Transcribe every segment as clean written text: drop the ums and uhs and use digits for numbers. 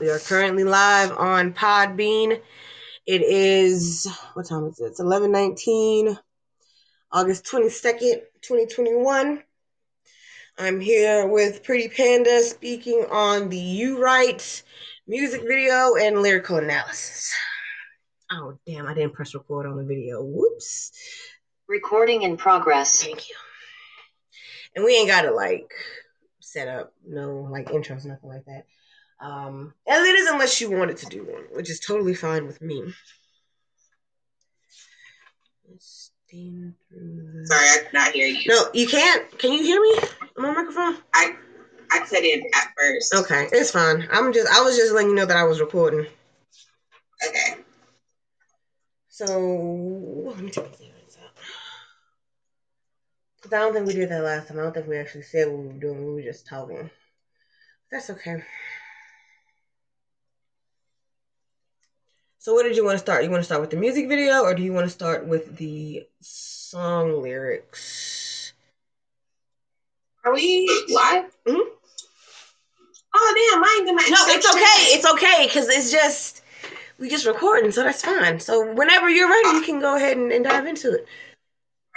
We are currently live on Podbean. It is, what time is it? It's 11:19, August 22nd, 2021. I'm here with Pretty Panda speaking on the You Right music video and lyrical analysis. Oh, damn, I didn't press record on the video. Whoops. Recording in progress. Thank you. And we ain't got it, set up. No, intros, nothing like that. At least unless you wanted to do one, which is totally fine with me. Let's stand through the... Sorry, I could not hear you. No, you can't. Can you hear me? I'm on microphone. I couldn't at first. Okay, it's fine. I was just letting you know that I was recording. Okay. So let me take these earrings out. Cause I don't think we did that last time. I don't think we actually said what we were doing. We were just talking. That's okay. So what did you want to start? You want to start with the music video, or do you want to start with the song lyrics? Are we live? Mm-hmm. Oh, damn, I ain't gonna... No, it's okay, because it's just, we just recording, so that's fine. So whenever you're ready, you can go ahead and dive into it.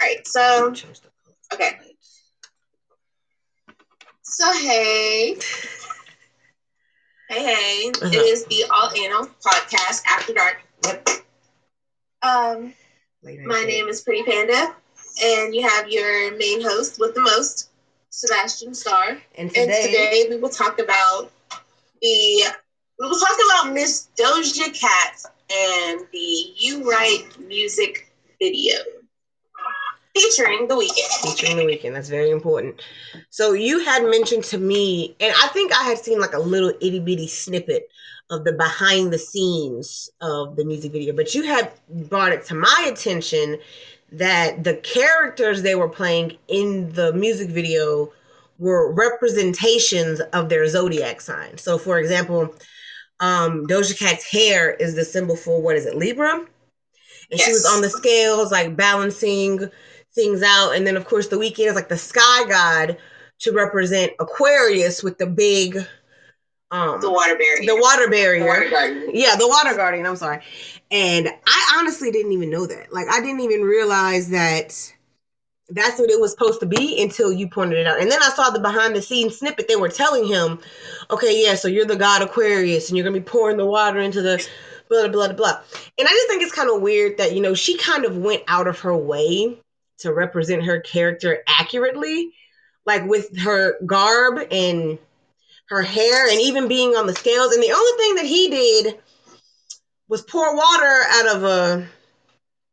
All right, so, okay. So, hey. Hey, uh-huh. It is the All Anal Podcast After Dark. My name is Pretty Panda, and you have your main host with the most, Sebastian Starr. And today we will talk about Miss Doja Cat and the You Right music video. Featuring The Weeknd. That's very important. So you had mentioned to me, and I think I had seen a little itty bitty snippet of the behind the scenes of the music video, but you had brought it to my attention that the characters they were playing in the music video were representations of their zodiac sign. So for example, Doja Cat's hair is the symbol for, what is it, Libra? And yes. She was on the scales, balancing things out, and then of course The Weeknd is the sky god to represent Aquarius with the big the water guardian. I'm sorry, and I honestly didn't even know that. I didn't even realize that that's what it was supposed to be until you pointed it out. And then I saw the behind the scenes snippet. They were telling him, okay, yeah, so you're the god Aquarius and you're gonna be pouring the water into the blah blah blah. And I just think it's kind of weird that she kind of went out of her way to represent her character accurately, with her garb and her hair and even being on the scales. And the only thing that he did was pour water out of a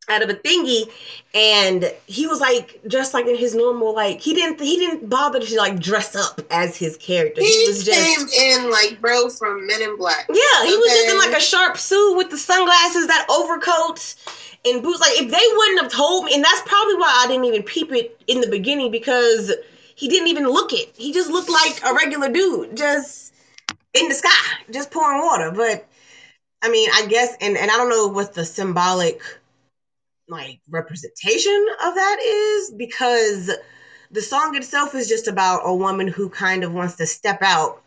thingy, and he was just in his normal he didn't bother to dress up as his character. He was just came in bro from Men in Black. Yeah, he was just in a sharp suit with the sunglasses, that overcoat and boots. If they wouldn't have told me, and that's probably why I didn't even peep it in the beginning, because he didn't even look it. He just looked like a regular dude, just in the sky, just pouring water. But I mean, I guess, and I don't know what the symbolic representation of that is, because the song itself is just about a woman who kind of wants to step out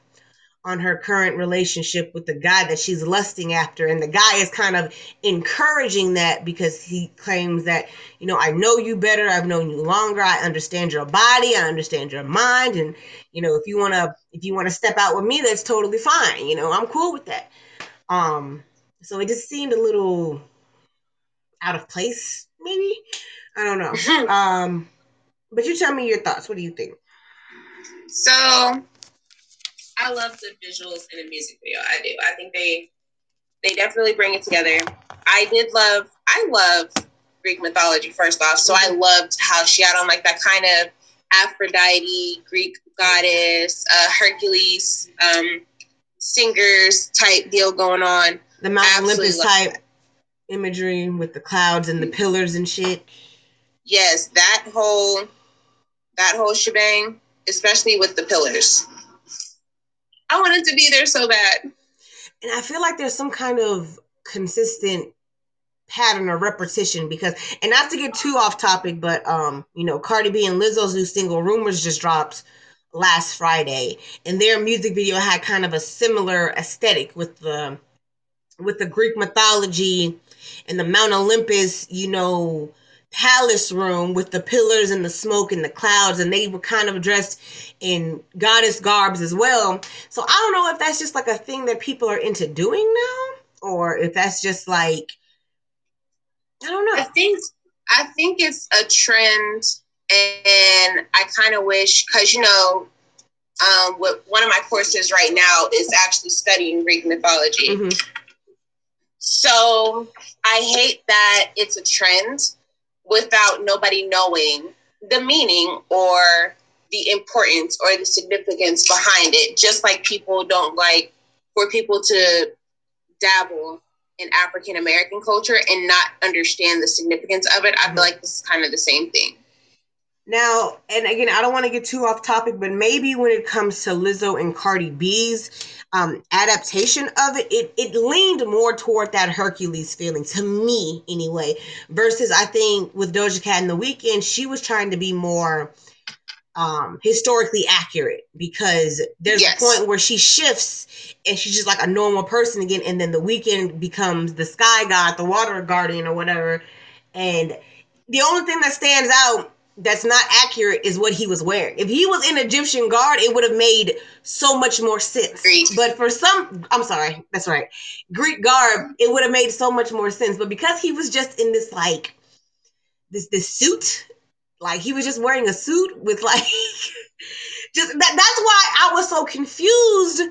on her current relationship with the guy that she's lusting after, and the guy is kind of encouraging that, because he claims that I know you better, I've known you longer, I understand your body, I understand your mind, and if you want to step out with me, that's totally fine, I'm cool with that. So it just seemed a little out of place, maybe? I don't know. But you tell me your thoughts. What do you think? So, I love the visuals in a music video. I do. I think they definitely bring it together. I love Greek mythology, first off. So I loved how she had on that kind of Aphrodite, Greek goddess, Hercules, singers type deal going on. The Mount Olympus type imagery with the clouds and the pillars and shit. Yes, that whole shebang, especially with the pillars. I wanted to be there so bad. And I feel there's some kind of consistent pattern or repetition, because, and not to get too off topic, but Cardi B and Lizzo's new single Rumors just dropped last Friday, and their music video had kind of a similar aesthetic with the Greek mythology and the Mount Olympus, you know, palace room with the pillars and the smoke and the clouds, and they were kind of dressed in goddess garbs as well. So I don't know if that's just like a thing that people are into doing now, or if that's just like, I don't know. I think it's a trend, and I kind of wish, because, you know, what one of my courses right now is actually studying Greek mythology. Mm-hmm. So I hate that it's a trend without nobody knowing the meaning or the importance or the significance behind it. Just like people don't like for people to dabble in African American culture and not understand the significance of it. I feel like this is kind of the same thing. Now, and again, I don't want to get too off topic, but maybe when it comes to Lizzo and Cardi B's adaptation of it, it leaned more toward that Hercules feeling, to me anyway, versus I think with Doja Cat and The Weeknd, she was trying to be more historically accurate, because there's a point where she shifts and she's just like a normal person again, and then The Weeknd becomes the sky god, the water guardian or whatever. And the only thing that stands out that's not accurate is what he was wearing. If he was in Egyptian garb, it would have made so much more sense. Greek. But for some, I'm sorry, that's right, Greek garb, it would have made so much more sense. But because he was just in this, like, this suit, like he was just wearing a suit with like, just that's why I was so confused,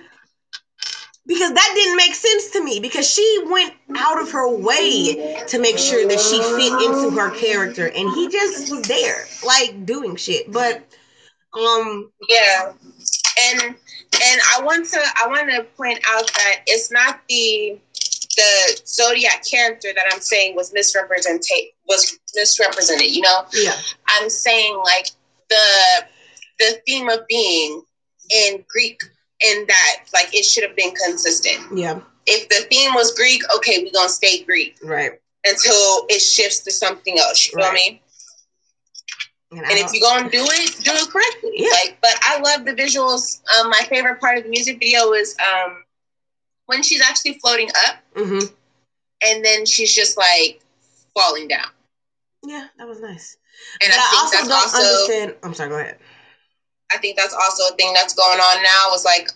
because that didn't make sense to me, because she went out of her way to make sure that she fit into her character, and he just was there, like, doing shit. But yeah, and I want to point out that it's not the zodiac character that I'm saying was misrepresented, you know? Yeah. I'm saying, like, the theme of being in Greek, and that, like, it should have been consistent. Yeah. If the theme was Greek, okay, we're going to stay Greek. Right. Until it shifts to something else. You know what I mean? And if you're going to do it correctly. Yeah. Like, but I love the visuals. My favorite part of the music video is when she's actually floating up. Mm-hmm. And then she's just, like, falling down. Yeah, that was nice. And but I think that's also... understand. I'm sorry, go ahead. I think that's also a thing that's going on now, is like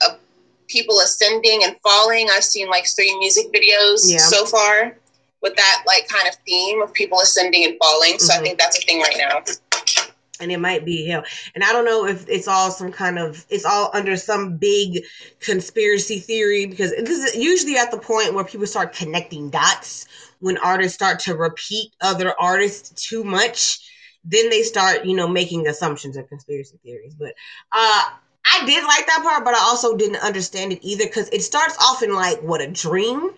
people ascending and falling. I've seen like 3 music videos so far with that like kind of theme of people ascending and falling. So I think that's a thing right now. And it might be hell. And I don't know if it's all it's all under some big conspiracy theory, because this is usually at the point where people start connecting dots when artists start to repeat other artists too much. Then they start, you know, making assumptions and conspiracy theories. But I did like that part, but I also didn't understand it either, because it starts off in, like, what, a dream?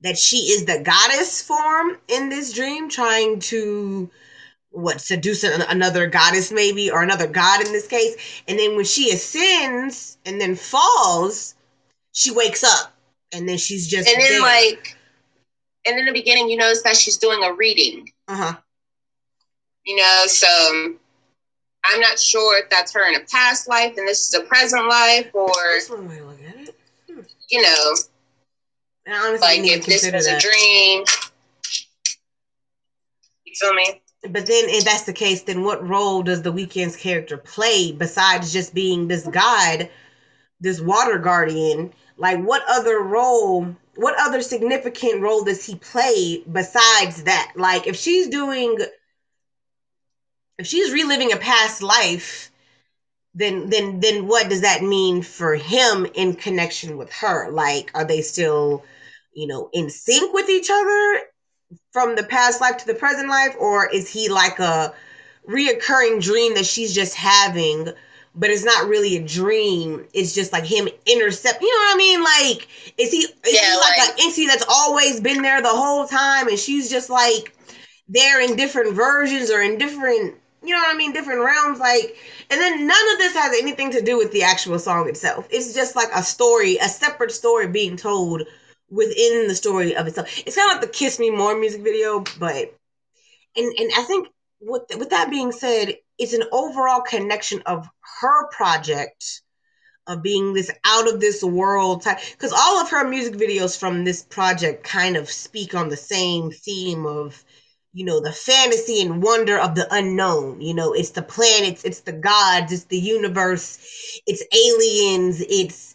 That she is the goddess form in this dream, trying to, seduce another goddess maybe, or another god in this case. And then when she ascends and then falls, she wakes up. And then she's just and in the beginning, you notice that she's doing a reading. Uh-huh. You know, so I'm not sure if that's her in a past life and this is a present life, or that's one way to look at it. You know, and honestly, like if this was a dream. You feel me? But then, if that's the case, then what role does The Weeknd's character play besides just being this god, this water guardian? Like, what other significant role does he play besides that? Like, if she's reliving a past life, then what does that mean for him in connection with her? Like, are they still, you know, in sync with each other from the past life to the present life? Or is he like a reoccurring dream that she's just having, but it's not really a dream? It's just like him intercepting, you know what I mean? Like, is he like an entity that's always been there the whole time, and she's just like there in different versions or in different... you know what I mean? Different realms, like, and then none of this has anything to do with the actual song itself. It's just like a story, a separate story being told within the story of itself. It's kind of like the Kiss Me More music video, but, and I think with that being said, it's an overall connection of her project of being this out of this world type, because all of her music videos from this project kind of speak on the same theme of, you know, the fantasy and wonder of the unknown. You know, it's the planets, it's the gods, it's the universe, it's aliens, it's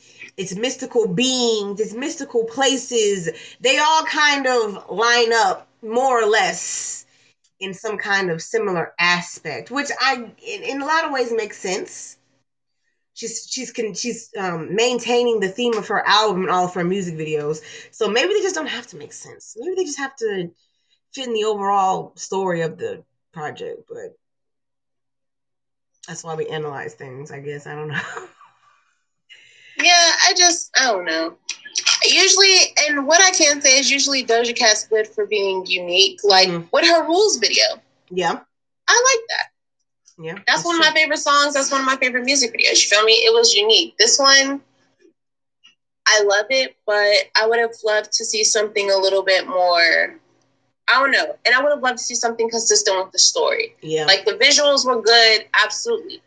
mystical beings, it's mystical places. They all kind of line up more or less in some kind of similar aspect, which in a lot of ways makes sense. She's maintaining the theme of her album and all of her music videos. So maybe they just don't have to make sense. Maybe they just have to fit in the overall story of the project, but that's why we analyze things, I guess. I don't know. Yeah, I don't know. Usually, and what I can say is usually Doja Cat's good for being unique, like with her Rules video. Yeah. I like that. Yeah. That's one of my favorite songs. That's one of my favorite music videos. You feel me? It was unique. This one, I love it, but I would have loved to see something a little bit more... I don't know. And I would have loved to see something consistent with the story. Yeah. Like the visuals were good, absolutely.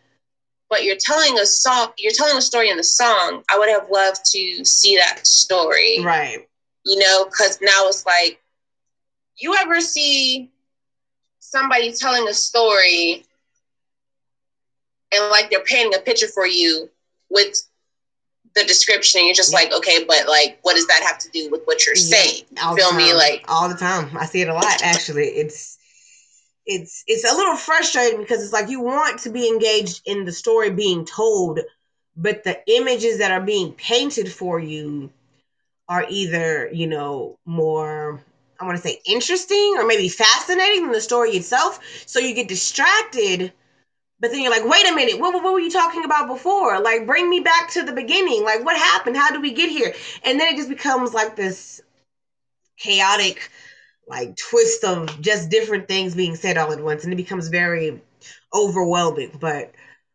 But you're telling a story in the song. I would have loved to see that story. Right. You know, because now it's like, you ever see somebody telling a story and like they're painting a picture for you with the description, you're just like, okay, but like, what does that have to do with what you're saying? You feel me? Like all the time. I see it a lot, actually. It's a little frustrating because it's like you want to be engaged in the story being told, but the images that are being painted for you are either, you know, more, I want to say interesting or maybe fascinating than the story itself. So you get distracted. But then you're like, wait a minute, what were you talking about before? Like, bring me back to the beginning. Like, what happened? How did we get here? And then it just becomes like this chaotic, like, twist of just different things being said all at once. And it becomes very overwhelming. But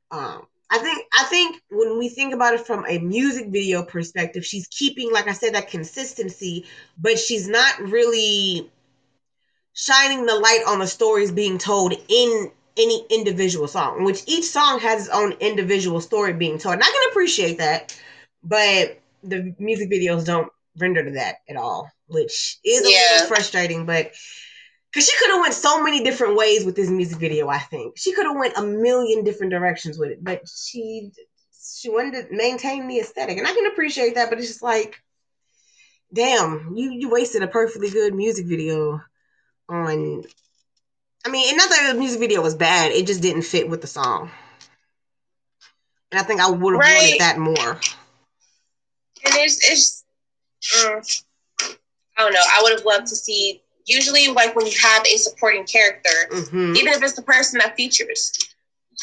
I think when we think about it from a music video perspective, she's keeping, like I said, that consistency, but she's not really shining the light on the stories being told in any individual song, which each song has its own individual story being told. And I can appreciate that, but the music videos don't render to that at all, which is a little frustrating, but because she could have went so many different ways with this music video, I think. She could have went a million different directions with it, but she wanted to maintain the aesthetic. And I can appreciate that, but it's just like, damn, you wasted a perfectly good music video on... I mean, not that the music video was bad. It just didn't fit with the song. And I think I would have wanted that more. And I don't know. I would have loved to see, usually, like, when you have a supporting character, even if it's the person that features,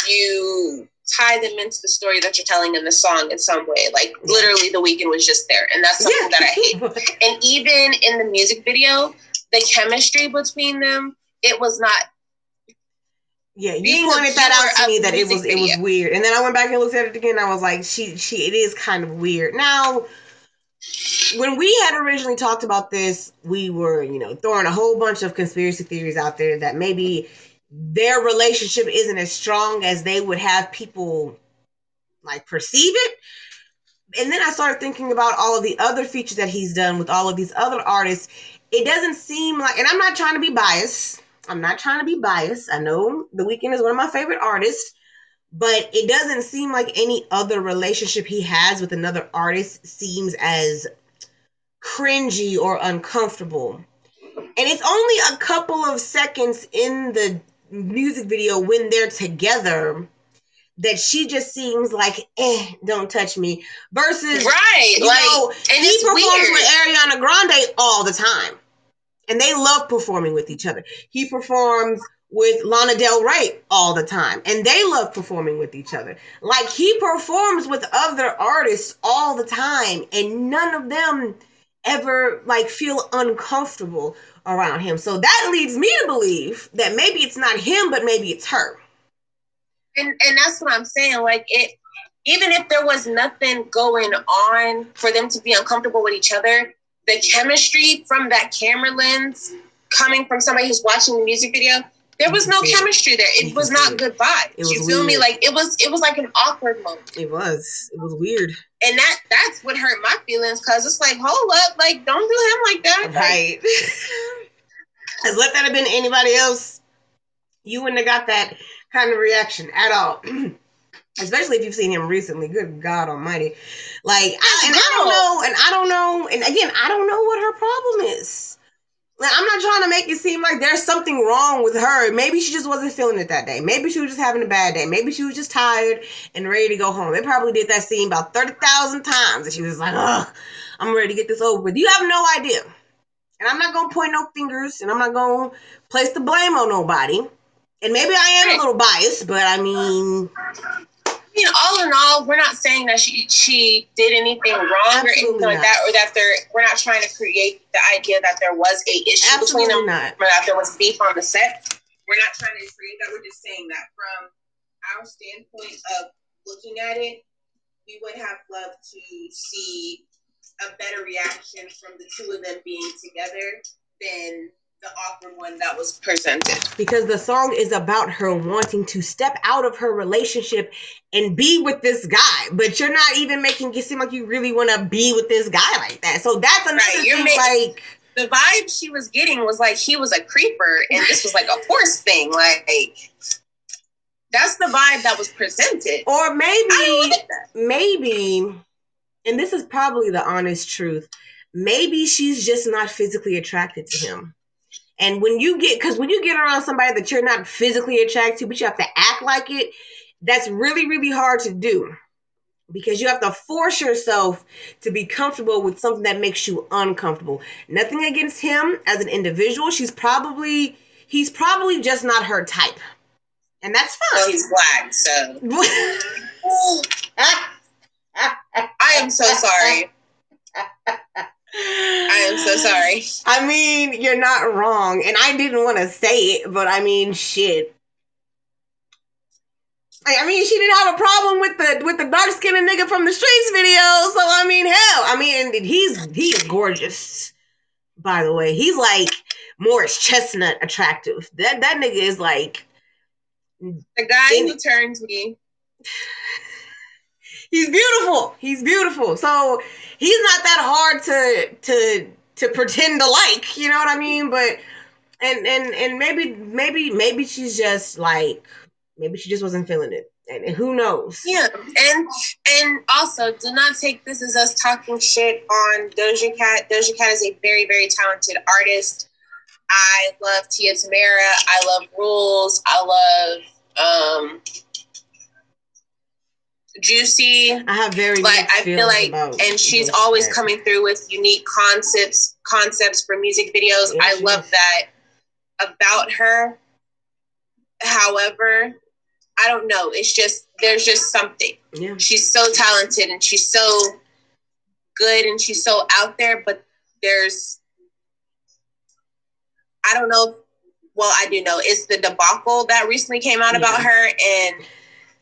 you tie them into the story that you're telling in the song in some way. Like, literally, The Weeknd was just there. And that's something that I hate. And even in the music video, the chemistry between them, it was not. Yeah, you pointed that out to me that it was weird, and then I went back and looked at it again. I was like, it is kind of weird. Now, when we had originally talked about this, we were, you know, throwing a whole bunch of conspiracy theories out there that maybe their relationship isn't as strong as they would have people like perceive it. And then I started thinking about all of the other features that he's done with all of these other artists. It doesn't seem like, and I'm not trying to be biased. I know The Weeknd is one of my favorite artists, but it doesn't seem like any other relationship he has with another artist seems as cringy or uncomfortable. And it's only a couple of seconds in the music video when they're together that she just seems like, don't touch me. Versus, he performs with Ariana Grande all the time. And they love performing with each other. He performs with Lana Del Rey all the time. And they love performing with each other. Like, he performs with other artists all the time. And none of them ever, like, feel uncomfortable around him. So that leads me to believe that maybe it's not him, but maybe it's her. And that's what I'm saying. Like, it, even if there was nothing going on for them to be uncomfortable with each other, the chemistry from that camera lens coming from somebody who's watching the music video, There was no chemistry there. It was not good vibes. You feel me? Like it was like an awkward moment. It was weird. And that's what hurt my feelings, because it's like, hold up, like, don't do him like that. Right. Because let that have been anybody else, you wouldn't have got that kind of reaction at all. Especially if you've seen him recently. Good God Almighty. Like, I don't know what her problem is. Like, I'm not trying to make it seem like there's something wrong with her. Maybe she just wasn't feeling it that day. Maybe she was just having a bad day. Maybe she was just tired and ready to go home. They probably did that scene about 30,000 times. And she was like, ugh, I'm ready to get this over with. You have no idea. And I'm not going to point no fingers. And I'm not going to place the blame on nobody. And maybe I am a little biased, but I mean, all in all, we're not saying that she did anything wrong or anything like that, or that we're not trying to create the idea that there was an issue between them, or that there was beef on the set. We're not trying to create that. We're just saying that from our standpoint of looking at it, we would have loved to see a better reaction from the two of them being together than the awkward one that was presented, because the song is about her wanting to step out of her relationship and be with this guy, but you're not even making it seem like you really want to be with this guy like that. So that's another thing. Like, the vibe she was getting was like he was a creeper, and this was like a horse thing. Like, that's the vibe that was presented. Or maybe, and this is probably the honest truth, maybe she's just not physically attracted to him. And when you get around somebody that you're not physically attracted to, but you have to act like it, that's really, really hard to do, because you have to force yourself to be comfortable with something that makes you uncomfortable. Nothing against him as an individual. He's probably just not her type. And that's fine. Well, he's black, so. I am so sorry. I am so sorry. I mean, you're not wrong. And I didn't want to say it, but I mean, shit. I mean, she didn't have a problem with the dark-skinned nigga from the streets video. So, I mean, hell. I mean, and he is gorgeous, by the way. He's like Morris Chestnut attractive. That nigga is like... the guy who turns me... He's beautiful. So he's not that hard to pretend to like, you know what I mean? But and maybe she's just like, maybe she just wasn't feeling it. And who knows? Yeah. And also, do not take this as us talking shit on Doja Cat. Doja Cat is a very, very talented artist. I love Tia Tamera. I love Rules. I love Juicy. I have very like I feel like, and she's always coming through with unique concepts for music videos. Yeah, I love that about her. However, I don't know. It's just there's just something. Yeah. She's so talented and she's so good and she's so out there, but there's I don't know. Well, I do know. It's the debacle that recently came out about her, and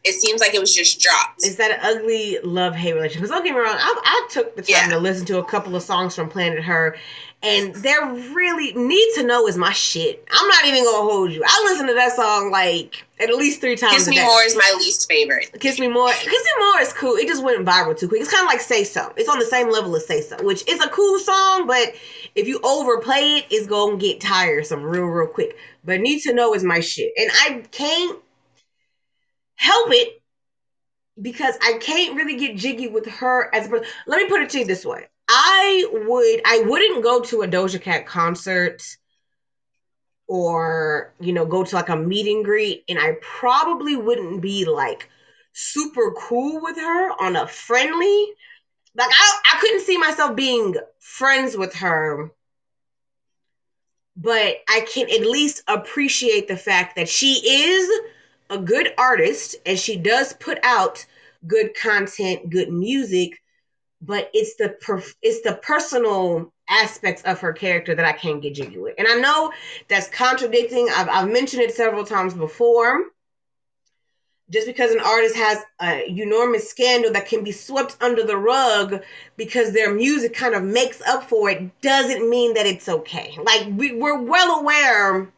it seems like it was just dropped. It's that ugly love-hate relationship. Because don't get me wrong, I took the time to listen to a couple of songs from Planet Her, and they're really, Need to Know is my shit. I'm not even going to hold you. I listen to that song, like, at least 3 times a day. Kiss Me More is my least favorite. Kiss Me More is cool. It just went viral too quick. It's kind of like Say So. It's on the same level as Say So, which is a cool song, but if you overplay it, it's going to get tiresome real, real quick. But Need to Know is my shit. And I can't help it, because I can't really get jiggy with her as a person. Let me put it to you this way. I wouldn't go to a Doja Cat concert or, you know, go to like a meet and greet, and I probably wouldn't be like super cool with her on a friendly. Like I couldn't see myself being friends with her, but I can at least appreciate the fact that she is a good artist and she does put out good content, good music, but it's the personal aspects of her character that I can't get jiggy with. And I know that's contradicting. I've mentioned it several times before. Just because an artist has a enormous scandal that can be swept under the rug because their music kind of makes up for it, doesn't mean that it's okay. Like we're well aware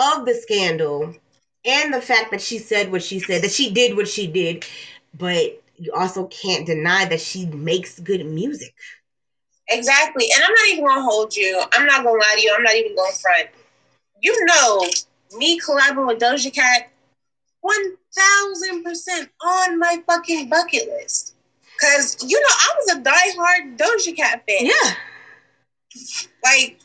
of the scandal and the fact that she said what she said, that she did what she did, but you also can't deny that she makes good music. Exactly. And I'm not even going to hold you. I'm not going to lie to you. I'm not even going to front. You know, me collabing with Doja Cat, 1,000% on my fucking bucket list. Because, you know, I was a diehard Doja Cat fan. Yeah. Like,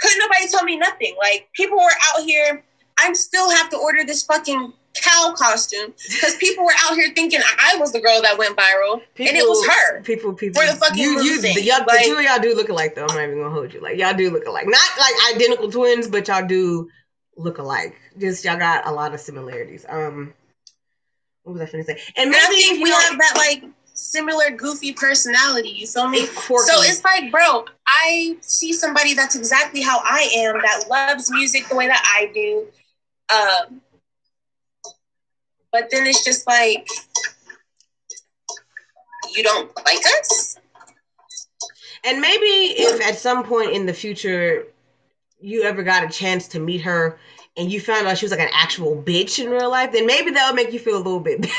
couldn't nobody tell me nothing. Like, people were out here. I still have to order this fucking cow costume because people were out here thinking I was the girl that went viral, and it was her. People. For the fucking y'all do look alike though. I'm not even gonna hold you. Like, y'all do look alike, not like identical twins, but y'all do look alike. Just y'all got a lot of similarities. What was I finna say? And maybe I think we have that like similar goofy personality. You feel me? So it's like, bro, I see somebody that's exactly how I am, that loves music the way that I do. But then it's just like, you don't like us? And maybe if at some point in the future you ever got a chance to meet her and you found out she was like an actual bitch in real life, then maybe that would make you feel a little bit better.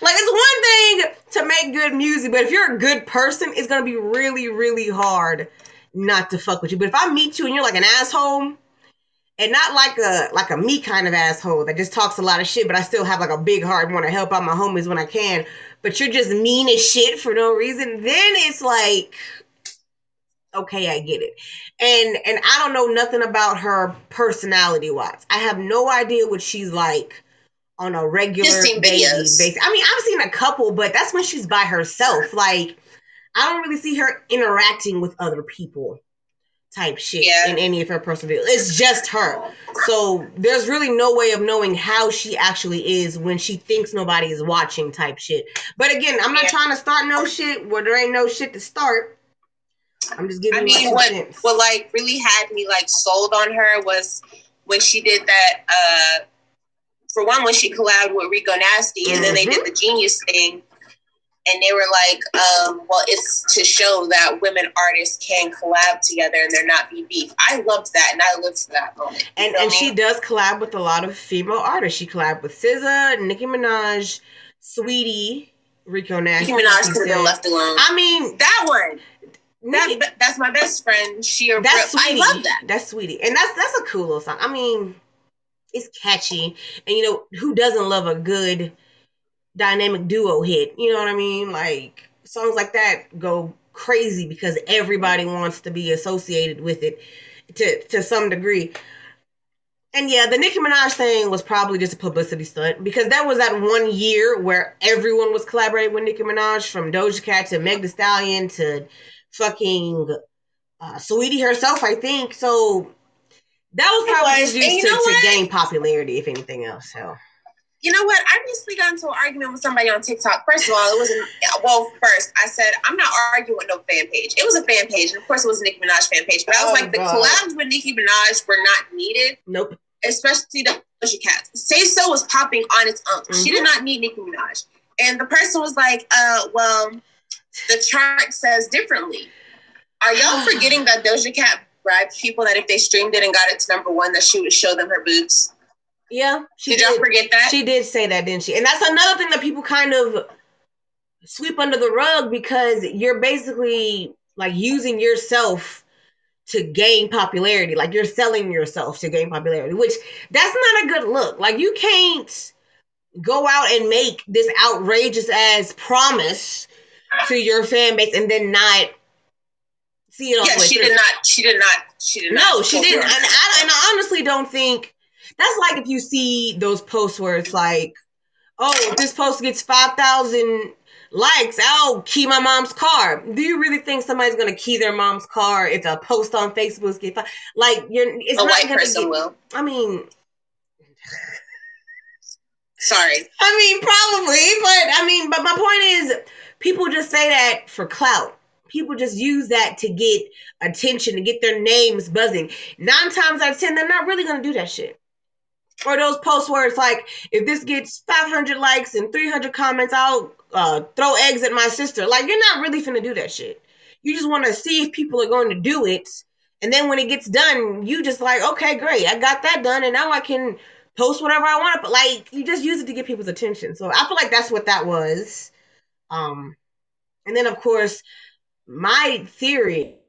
Like, it's one thing to make good music, but if you're a good person, it's going to be really, really hard not to fuck with you. But if I meet you and you're like an asshole... And not like a me kind of asshole that just talks a lot of shit, but I still have like a big heart and want to help out my homies when I can. But you're just mean as shit for no reason. Then it's like, okay, I get it. And I don't know nothing about her personality-wise. I have no idea what she's like on a regular basis. I mean, I've seen a couple, but that's when she's by herself. Like, I don't really see her interacting with other people. Type shit in any of her personal videos. It's just her. So there's really no way of knowing how she actually is when she thinks nobody is watching type shit. But again, I'm not trying to start no shit where there ain't no shit to start. I'm just giving you my sense. What like really had me like sold on her was when she did that, for one, when she collabed with Rico Nasty and then they did the Genius thing. And they were like, well, it's to show that women artists can collab together and they're not be beef. I loved that, and I lived for that moment. And she does collab with a lot of female artists. She collabed with SZA, Nicki Minaj, Sweetie, Rico Nasty. Nicki Minaj could have been left alone. I mean, that one. That's my best friend. Sweetie. I love that. That's Sweetie. And that's a cool little song. I mean, it's catchy. And, you know, who doesn't love a good... dynamic duo hit, you know what I mean? Like, songs like that go crazy because everybody wants to be associated with it to some degree. And yeah, the Nicki Minaj thing was probably just a publicity stunt because that was that one year where everyone was collaborating with Nicki Minaj, from Doja Cat to Meg Thee Stallion to fucking Sweetie herself, I think. So that was probably just used to gain popularity, if anything else. So. You know what? I recently got into an argument with somebody on TikTok. First of all, first I said, I'm not arguing with no fan page. It was a fan page. And of course it was a Nicki Minaj fan page. But I was the collabs with Nicki Minaj were not needed. Nope. Especially the Doja Cat. Say So was popping on its own. Mm-hmm. She did not need Nicki Minaj. And the person was like, well, the chart says differently. Are y'all forgetting that Doja Cat bribed people that if they streamed it and got it to #1, that she would show them her boobs? Yeah, did y'all forget that? She did say that, didn't she? And that's another thing that people kind of sweep under the rug, because you're basically like using yourself to gain popularity. Like, you're selling yourself to gain popularity, which that's not a good look. Like, you can't go out and make this outrageous ass promise to your fan base and then not see it all. Yeah, she did not. No, she didn't. And I honestly don't think. That's like if you see those posts where it's like, oh, if this post gets 5,000 likes, I'll key my mom's car. Do you really think somebody's going to key their mom's car if a post on Facebook gets it's a not white person get, will. I mean... Sorry. I mean, probably, but my point is, people just say that for clout. People just use that to get attention, to get their names buzzing. 9 times out of 10, they're not really going to do that shit. Or those posts where it's like, if this gets 500 likes and 300 comments, I'll throw eggs at my sister. Like, you're not really finna do that shit. You just want to see if people are going to do it And then when it gets done, you just like, okay, great, I got that done, and now I can post whatever I want. But like, you just use it to get people's attention. So I feel like that's what that was. And then of course, my theory